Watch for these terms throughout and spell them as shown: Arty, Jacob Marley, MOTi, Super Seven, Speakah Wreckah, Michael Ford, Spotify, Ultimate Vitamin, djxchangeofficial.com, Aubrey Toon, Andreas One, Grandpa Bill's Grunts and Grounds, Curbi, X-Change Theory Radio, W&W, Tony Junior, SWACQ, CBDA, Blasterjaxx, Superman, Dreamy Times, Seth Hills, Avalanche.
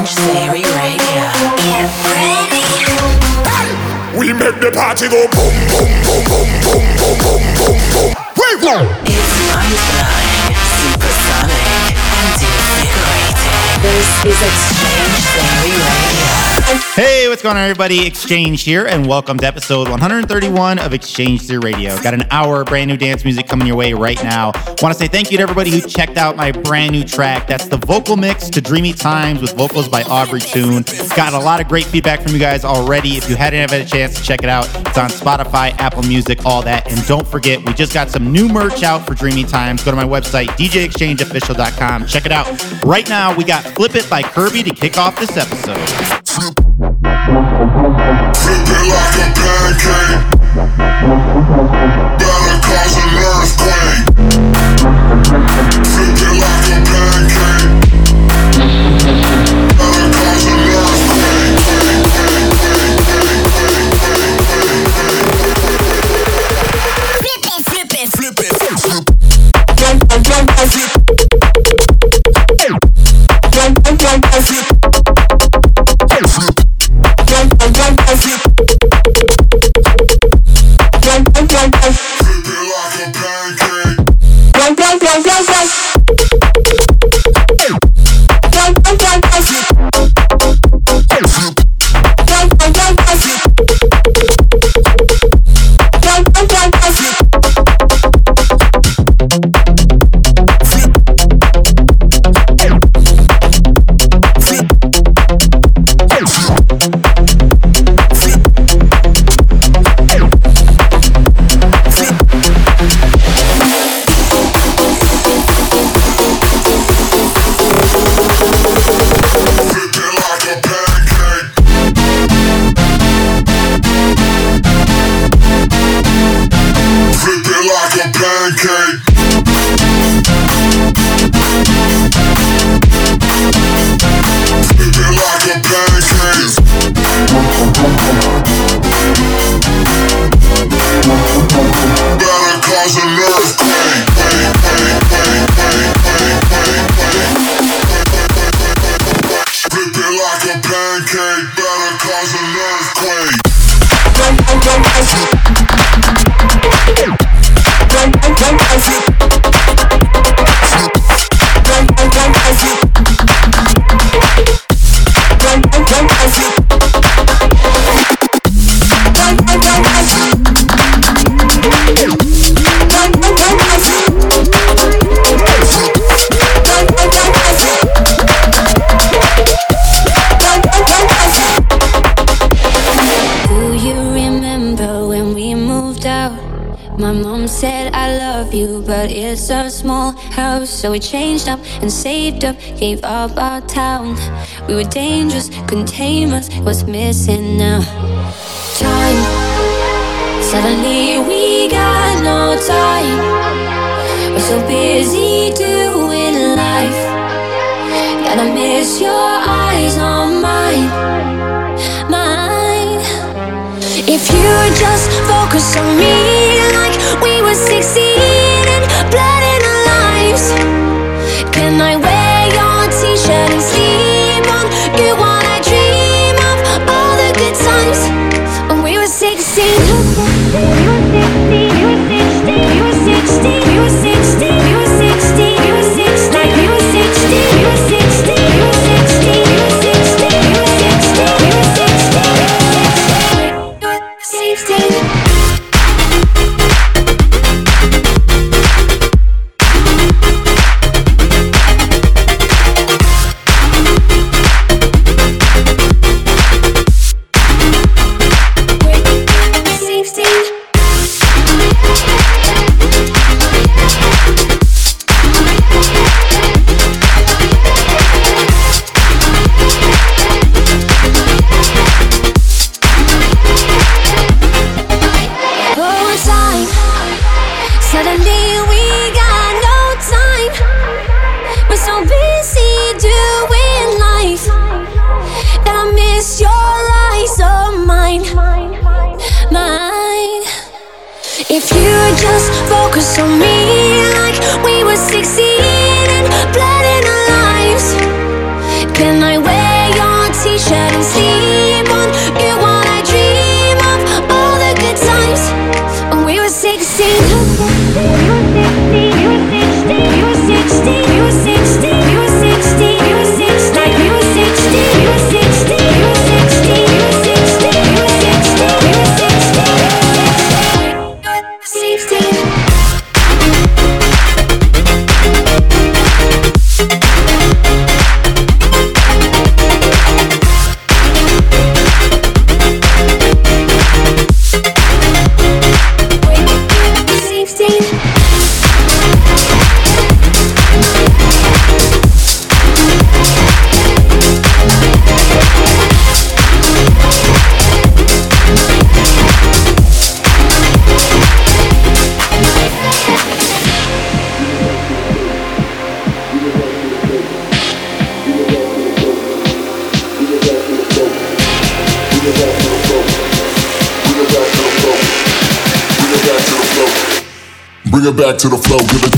X-Change Theory Radio. Get ready. We make the party go boom, boom, boom, boom, boom, boom, boom, boom, boom. Wait, no. It's mind-blowing, supersonic, and invigorating. This is X-Change Theory Radio. Hey, what's going on, everybody? X-Change here, and welcome to episode 131 of X-Change Theory Radio. Got an hour of brand new dance music coming your way right now. Want to say thank you to everybody who checked out my brand new track. That's the vocal mix to Dreamy Times with vocals by Aubrey Toon. Got a lot of great feedback from you guys already. If you hadn't had a chance to check it out, it's on Spotify, Apple Music, all that. And don't forget, we just got some new merch out for Dreamy Times. Go to my website, djxchangeofficial.com. Check it out. Right now, we got Flip It by Curbi to kick off this episode. Flip it like a pancake. Better cause an earthquake. Flip it like a pancake. Better cause an earthquake. Flip it, flip it, flip it, flip it, flip it. But it's a small house, so we changed up and saved up, gave up our town. We were dangerous, couldn't tame us, what's missing now? Time. Suddenly we got no time. We're so busy doing life that I miss your eyes on mine. If you just focus on me like we were 16, blood in our lives. Can I wear your t-shirt and sleep on you while I dream of all the good times when we were 16? Can I wear bring it back to the flow, give it.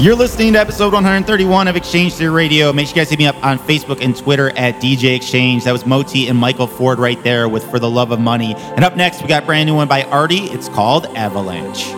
You're listening to episode 131 of X-Change Theory Radio. Make sure you guys hit me up on Facebook and Twitter at djxchange. That was MOTi and Michael Ford right there with For the Love of Money. And up next, we got a brand new one by Arty. It's called Avalanche.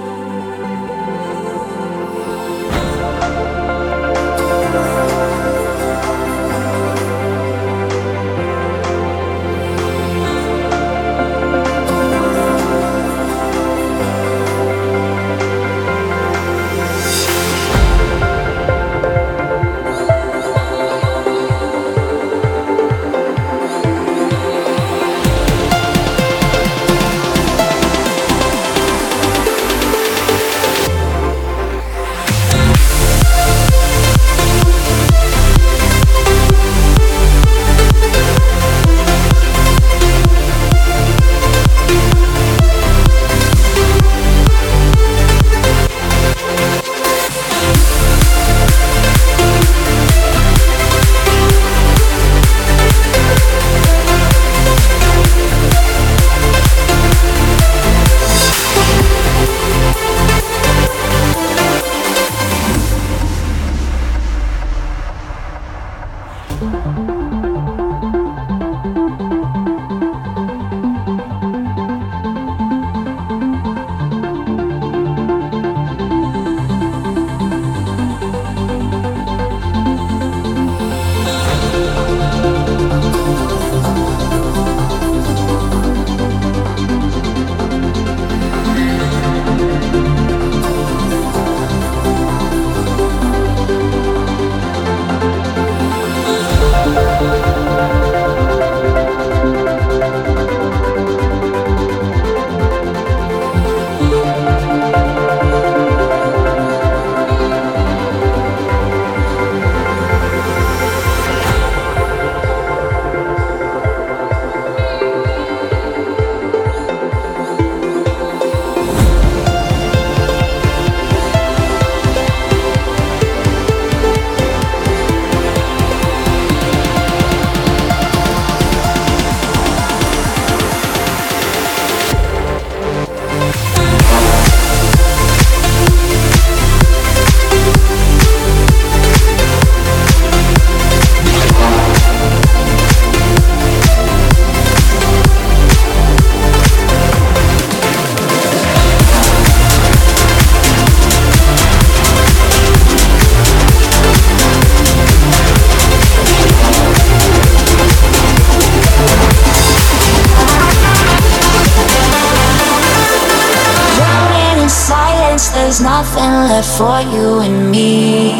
guess there's nothing left for you and me.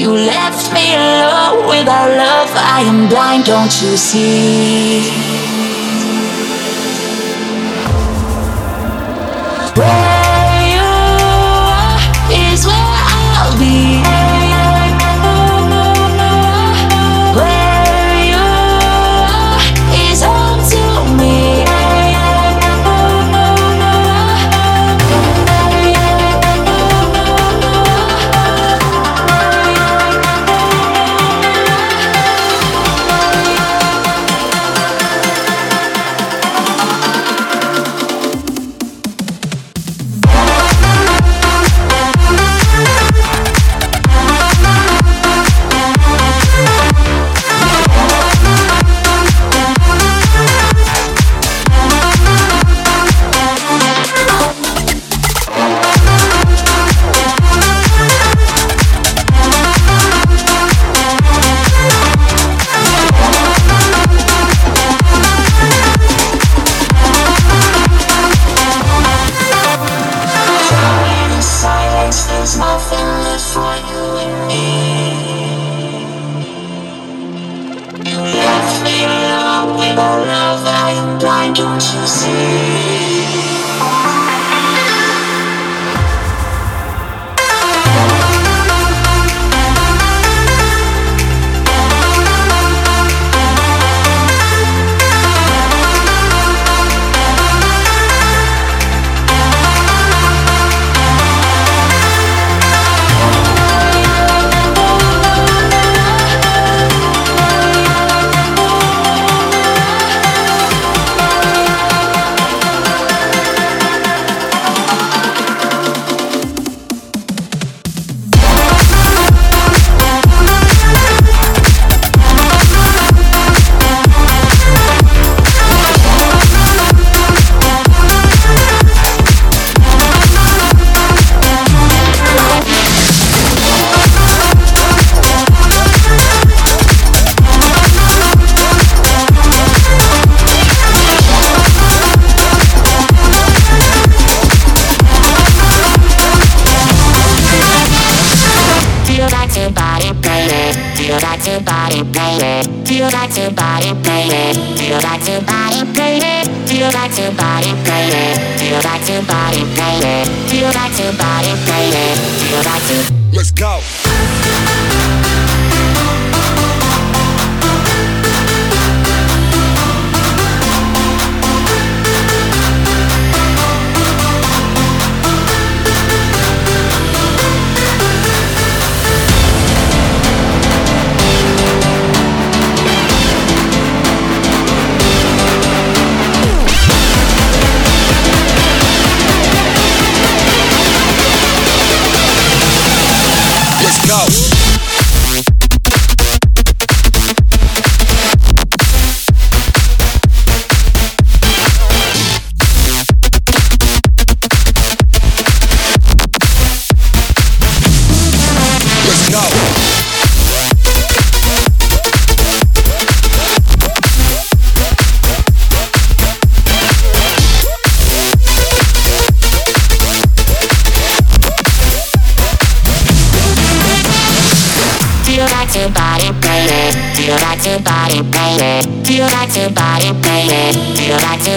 You left me alone without love. I am blind, don't you see? Where you are is where I'll be.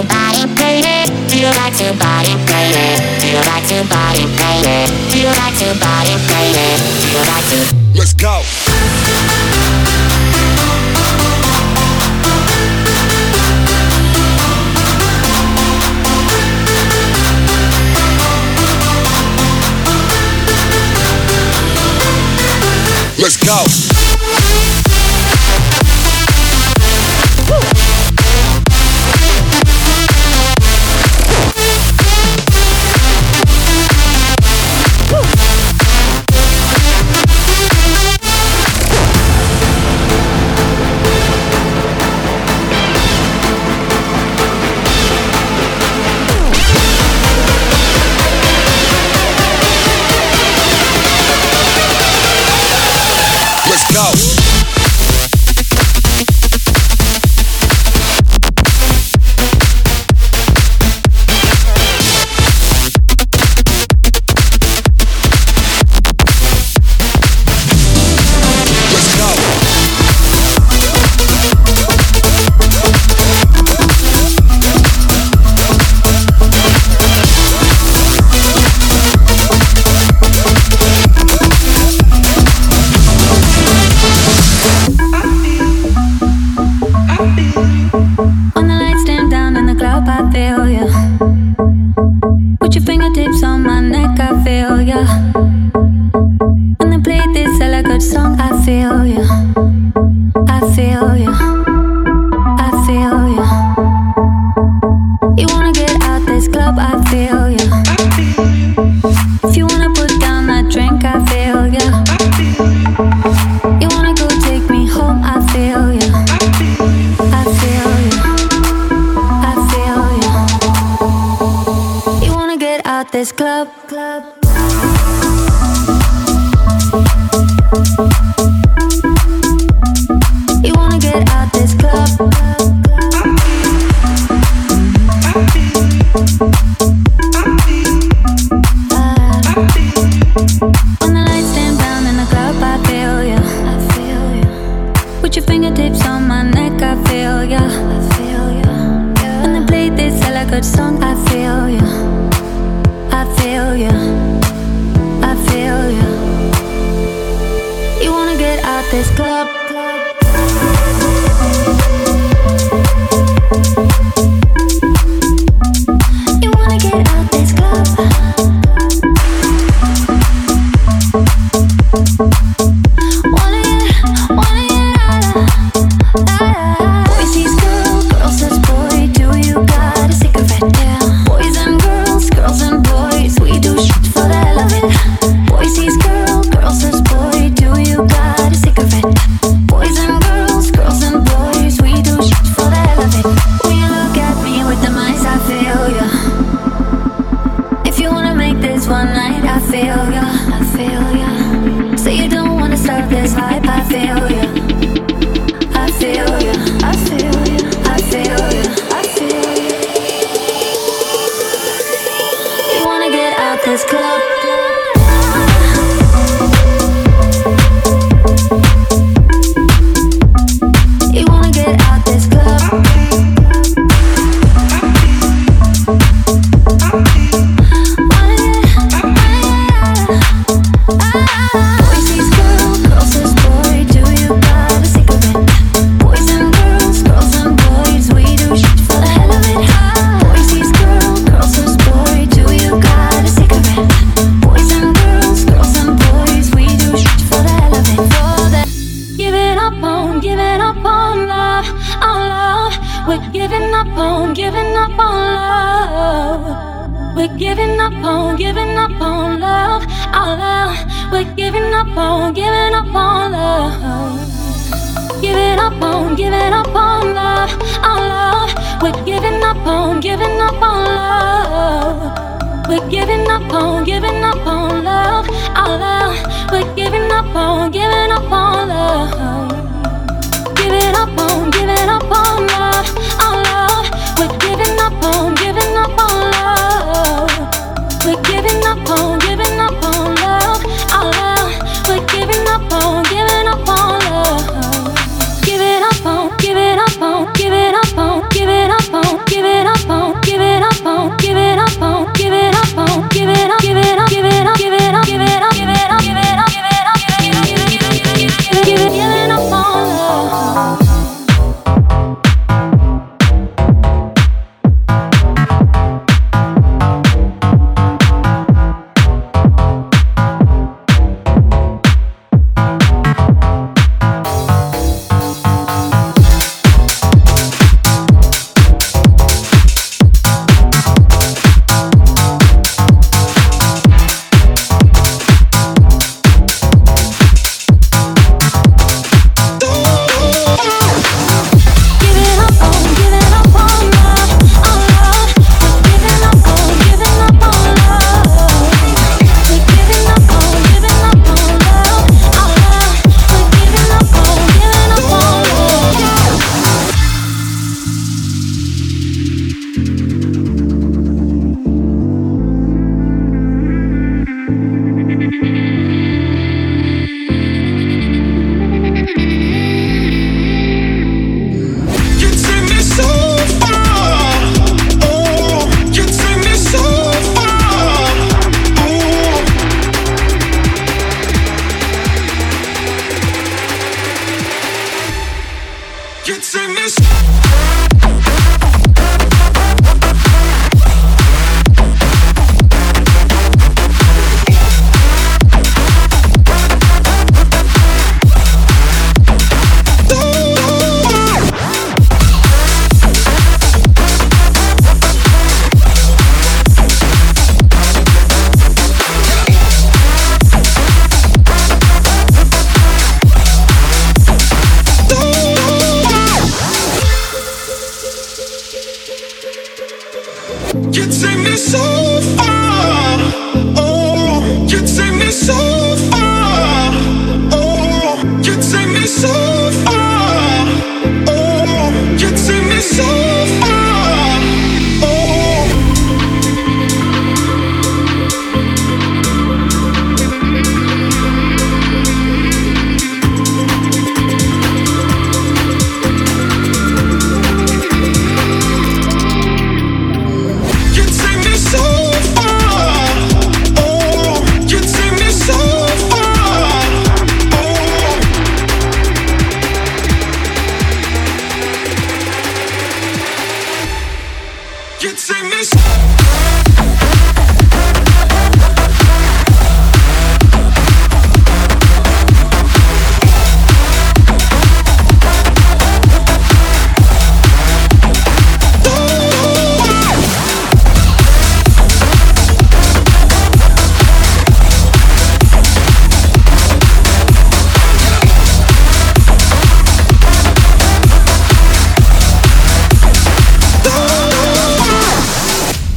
Go. up, I feel ya. If you wanna put down that drink, I feel ya. You wanna go take me home, I feel ya. I feel ya, I feel ya. You wanna get out this club, club.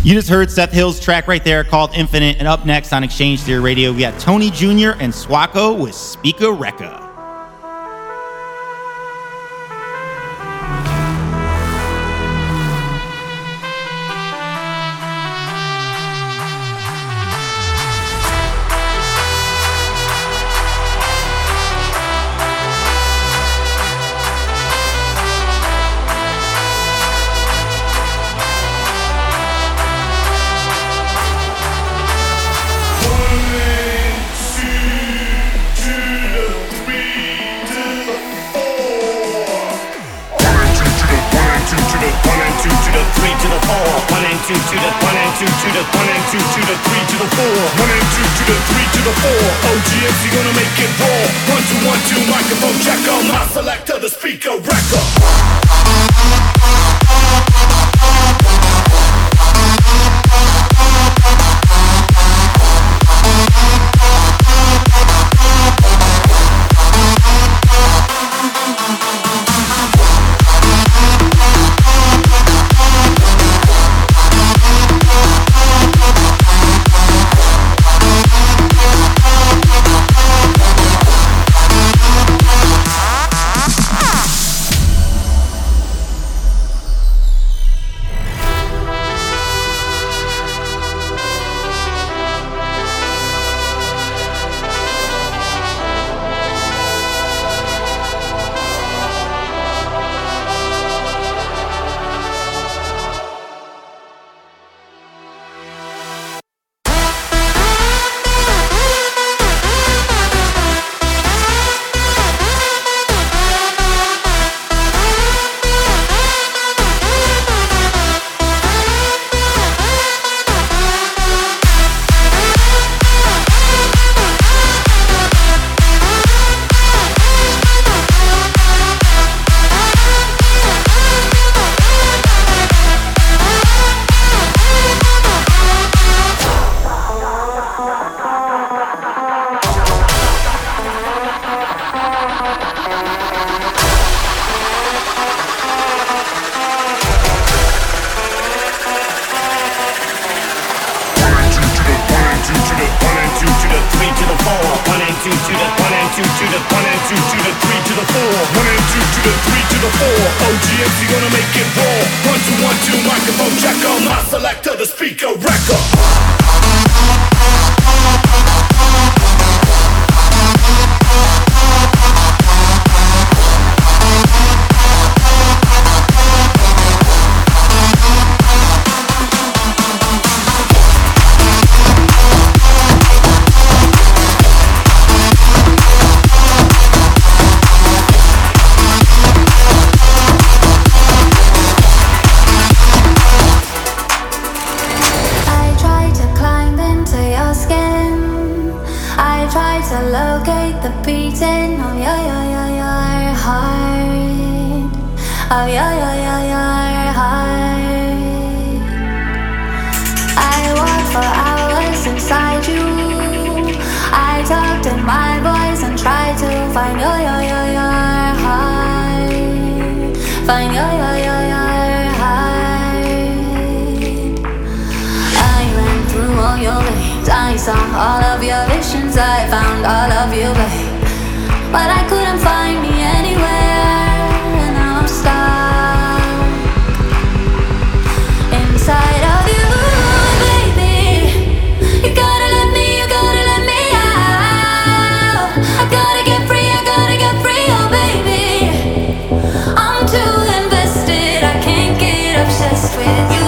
You just heard Seth Hills' track right there called Infinite, and up next on X-Change Theory Radio, we got Tony Junior and SWACQ with Speakah Wreckah. Find your heart. my song. All of your visions, I found all of you, babe, but I couldn't find me anywhere, and now I'm stuck inside of you, baby. You gotta let me, you gotta let me out. I gotta get free, I gotta get free, oh baby. I'm too invested, I can't get obsessed with you.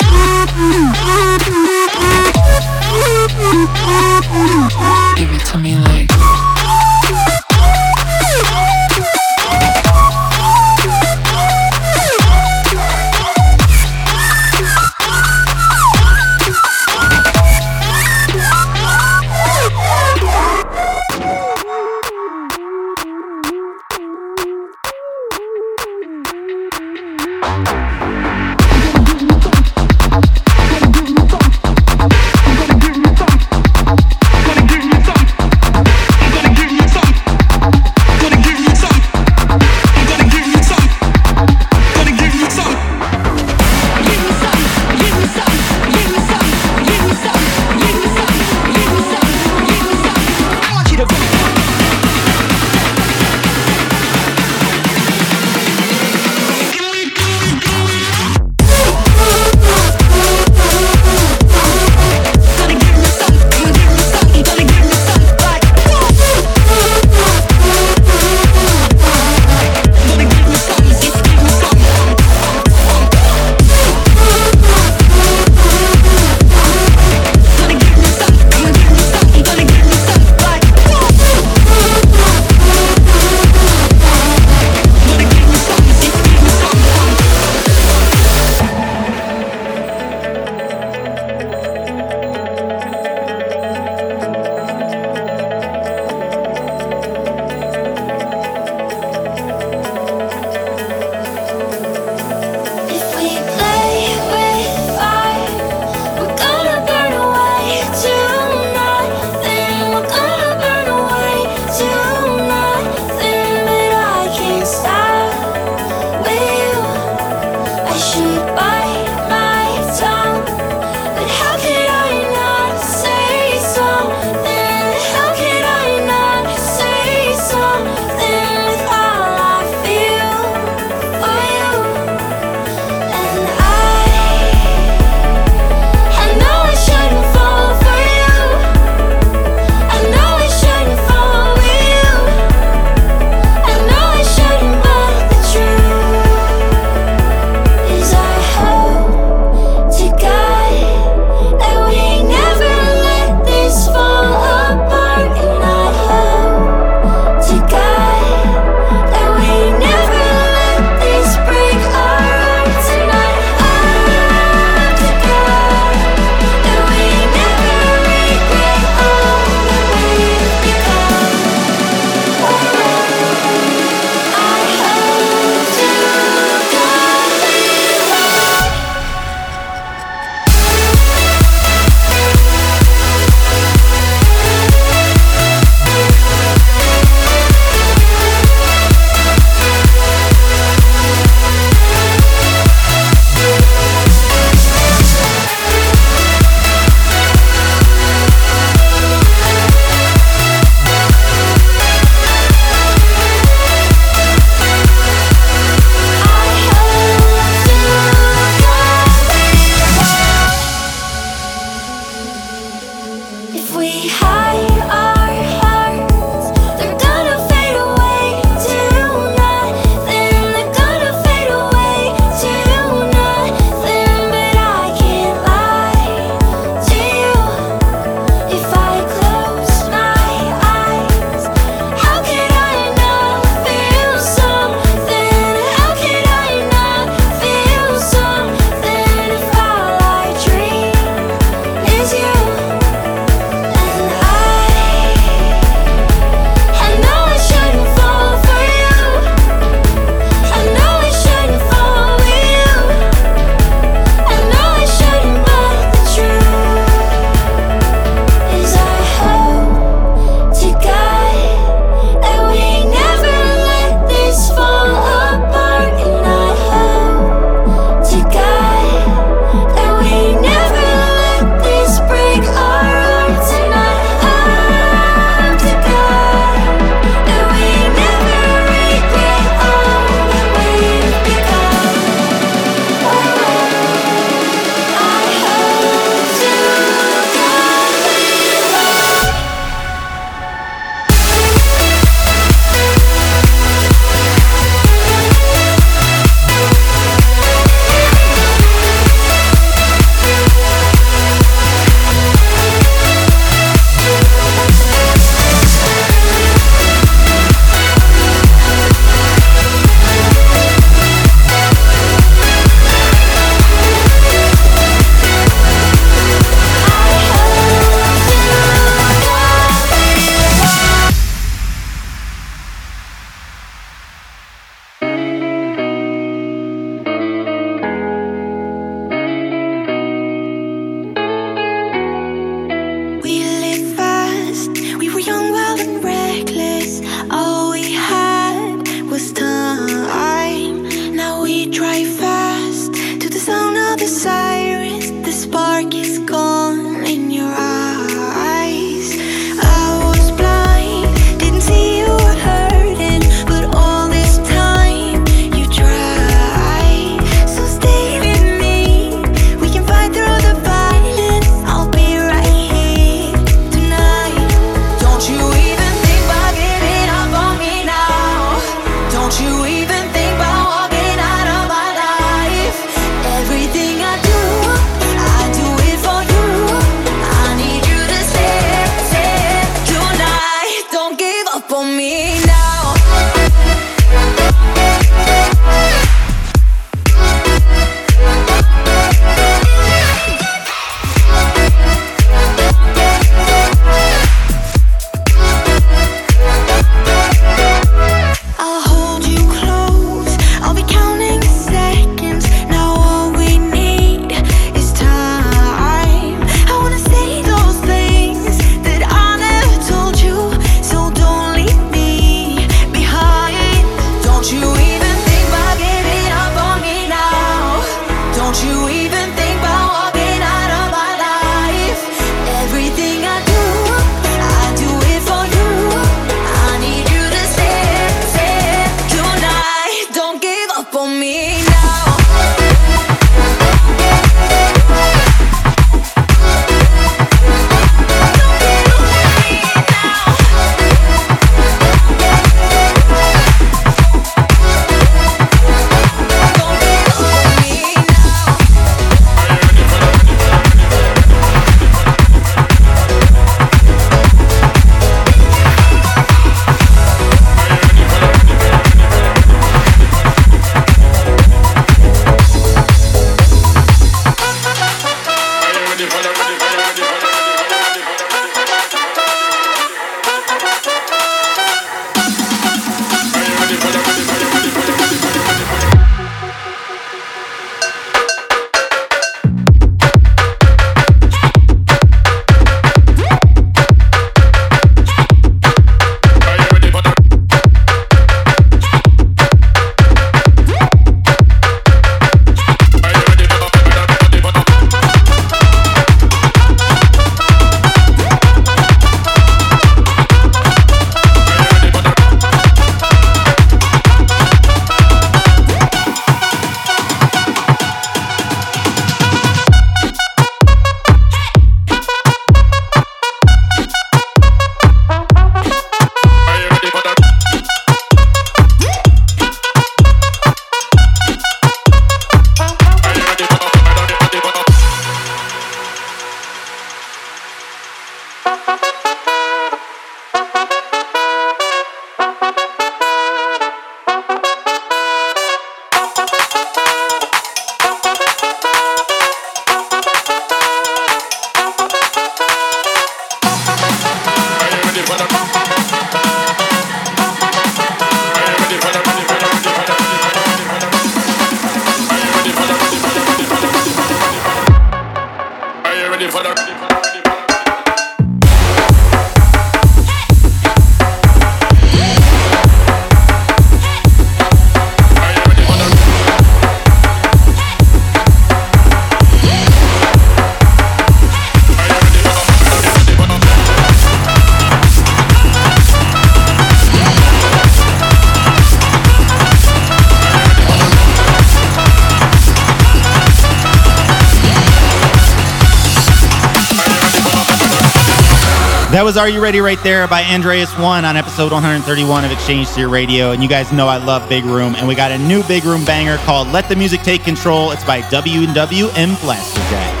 That was Are You Ready right there by Andreas One on episode 131 of X-Change Theory Radio. And you guys know I love Big Room. And we got a new Big Room banger called Let the Music Take Control. It's by W&W and Blasterjaxx.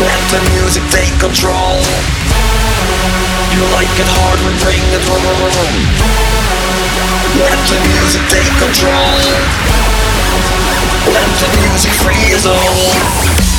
Let the music take control. You like it hard when bring it home. Let the music take control. Let the music free us all.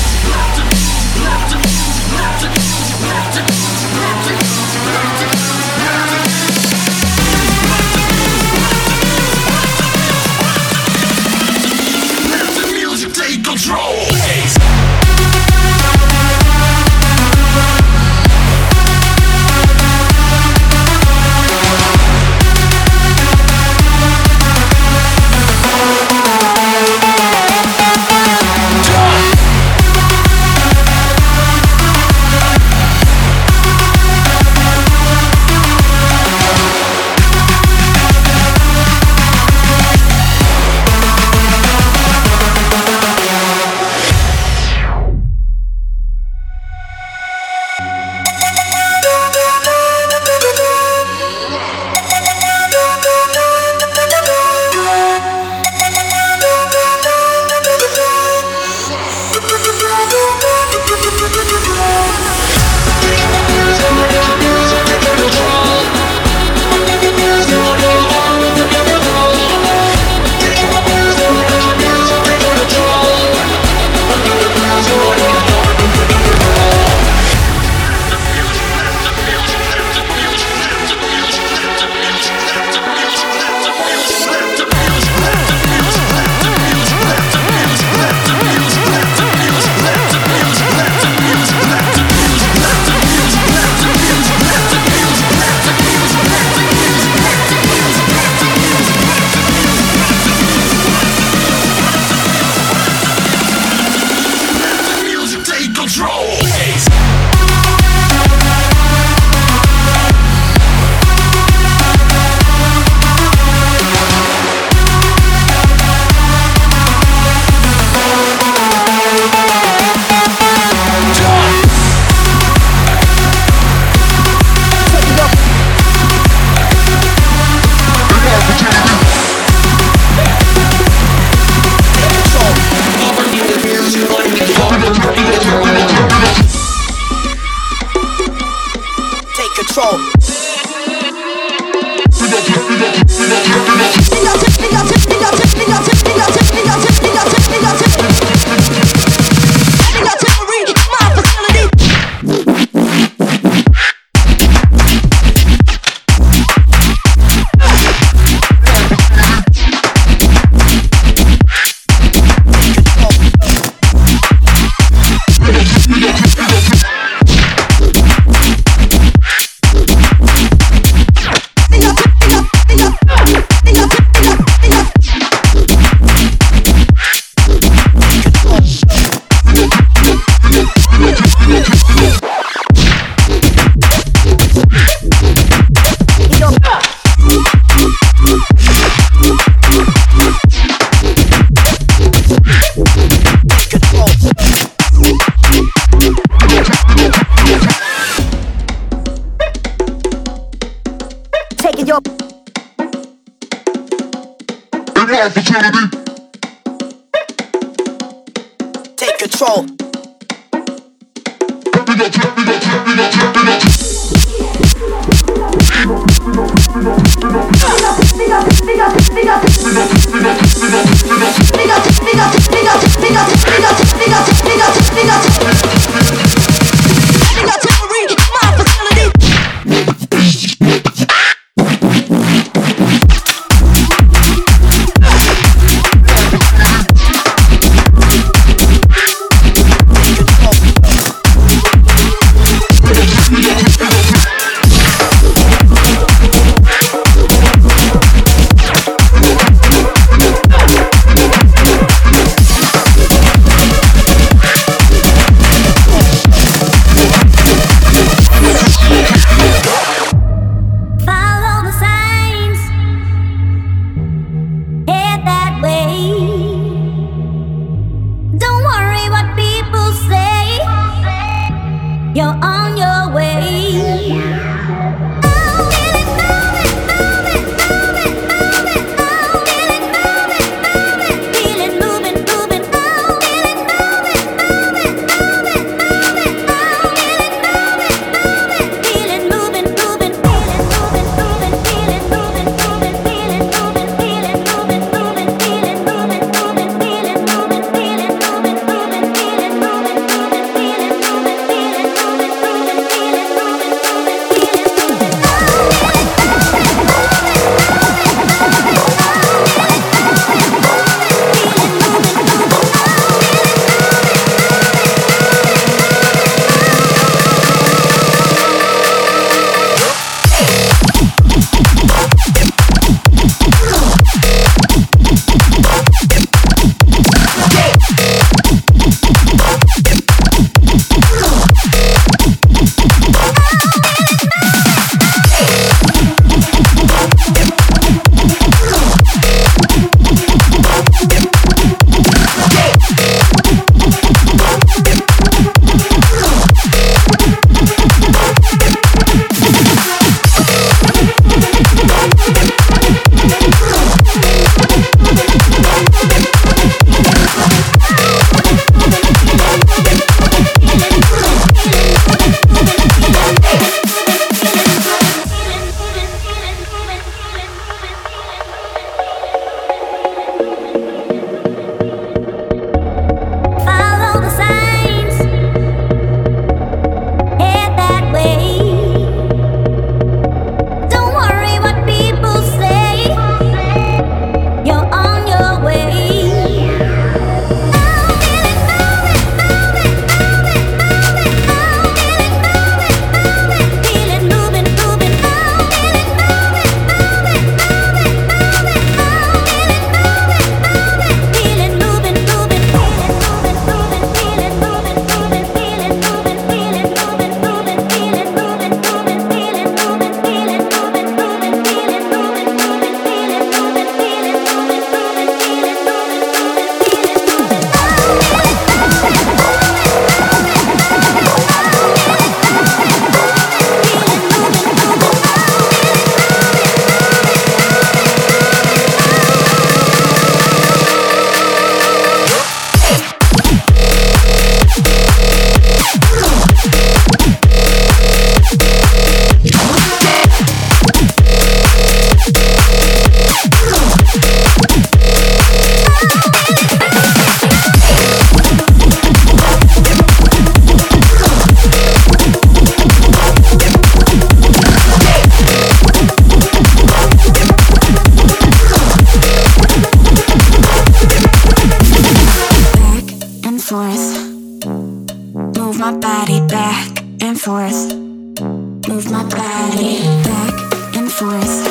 Move my body back and forth. Move my body back and forth.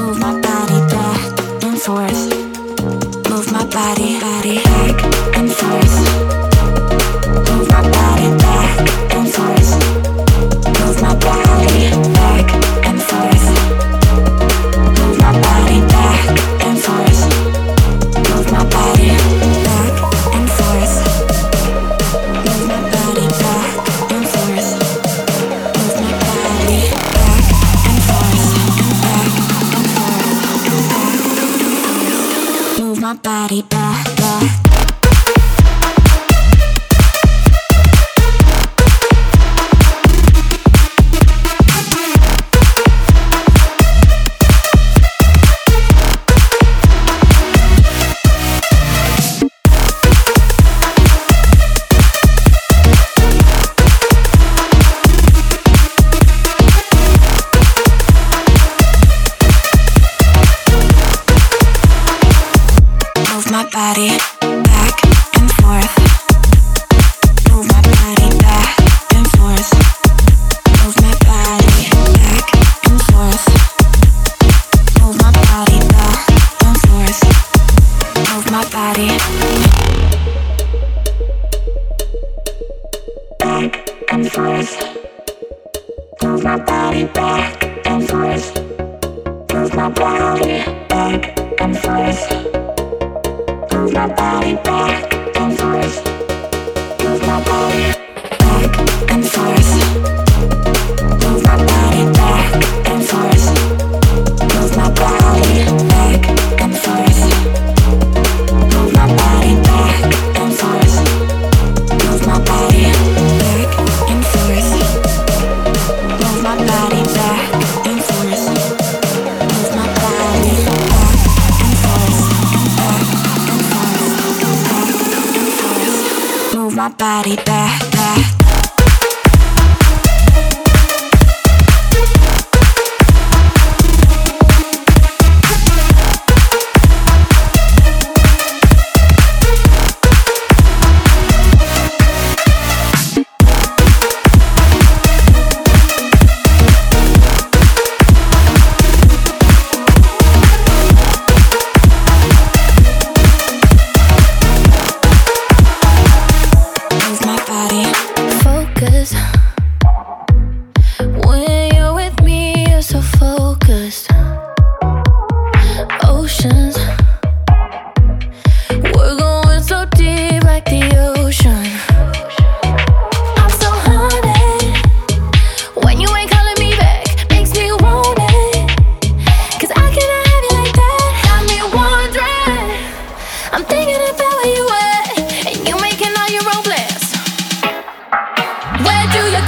Move my body back and forth. Move my body, body back and forth. Move my body back and forth. Move my body back and forth. Move my body back and forth. Move my body. Body back, back. Do you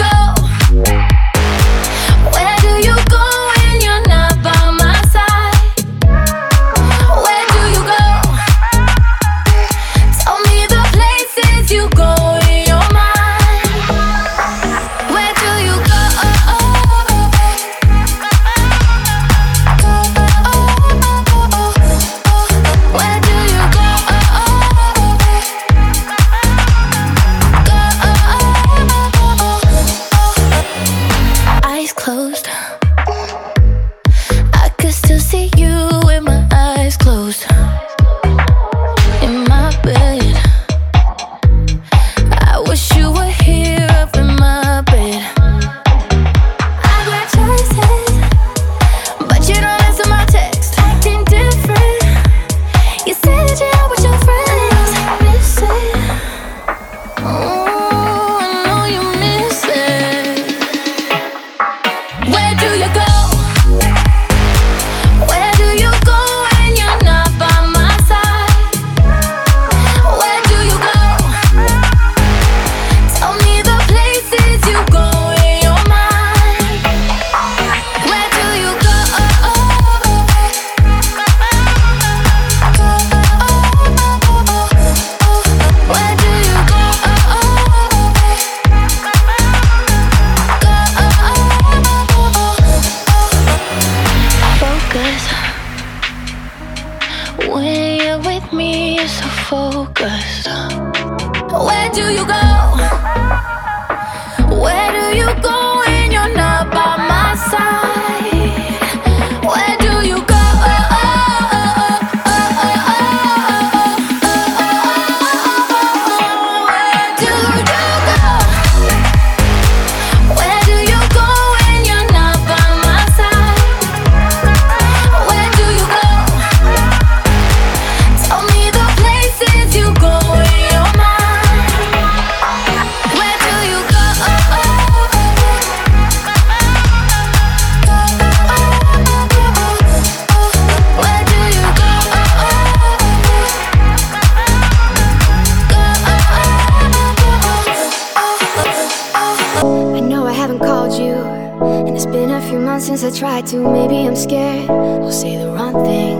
a few months since I tried to. Maybe I'm scared I'll say the wrong thing.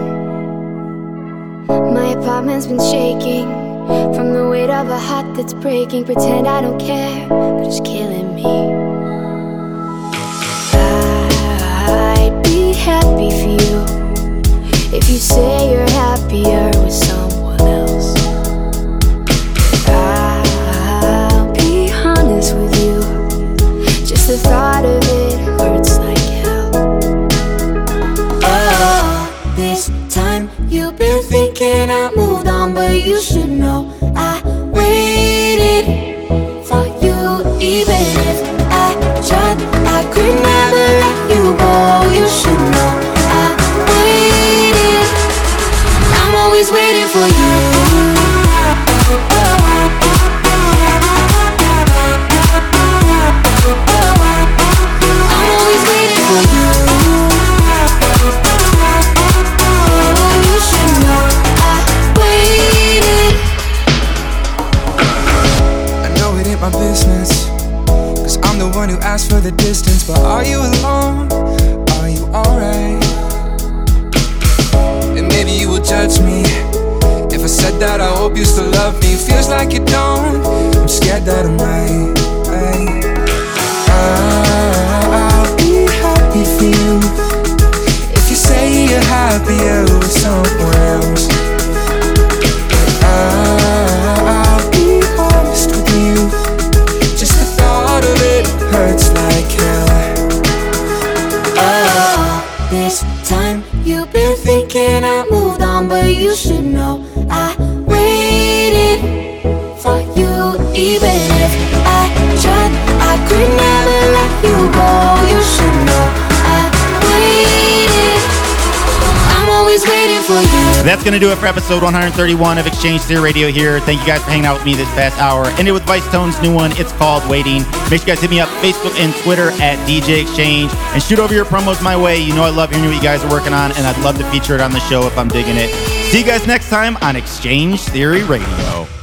My apartment's been shaking from the weight of a heart that's breaking. Pretend I don't care, but it's killing me. I'd be happy for you if you say you're happier with someone else. I'll be honest with you, just the thought of it hurts like hell. Oh, this time you've been thinking I moved on, but you should know I waited for you. Even if I tried, I could never let you go. You should know I waited. I'm always waiting for you. For the distance, but are you alone? Are you alright? And maybe you will judge me if I said that I hope you still love me. Feels like you don't. I'm scared that I might. I'll be happy for you if you say you're happier with someone else. I'll be honest with you, just the thought of it hurts like hell. Oh, this time you've been thinking I moved on, but you should know I waited for you. Even if I tried, I could never let you go. You should know I waited. I'm always waiting for you. That's going to do it for episode 131 of X-Change Theory Radio here. Thank you guys for hanging out with me this past hour. Ended with Vice Tone's new one. It's called Waiting. Make sure you guys hit me up Facebook and Twitter at DJ Exchange and shoot over your promos my way. You know I love hearing what you guys are working on, and I'd love to feature it on the show if I'm digging it. See you guys next time on X-Change Theory Radio.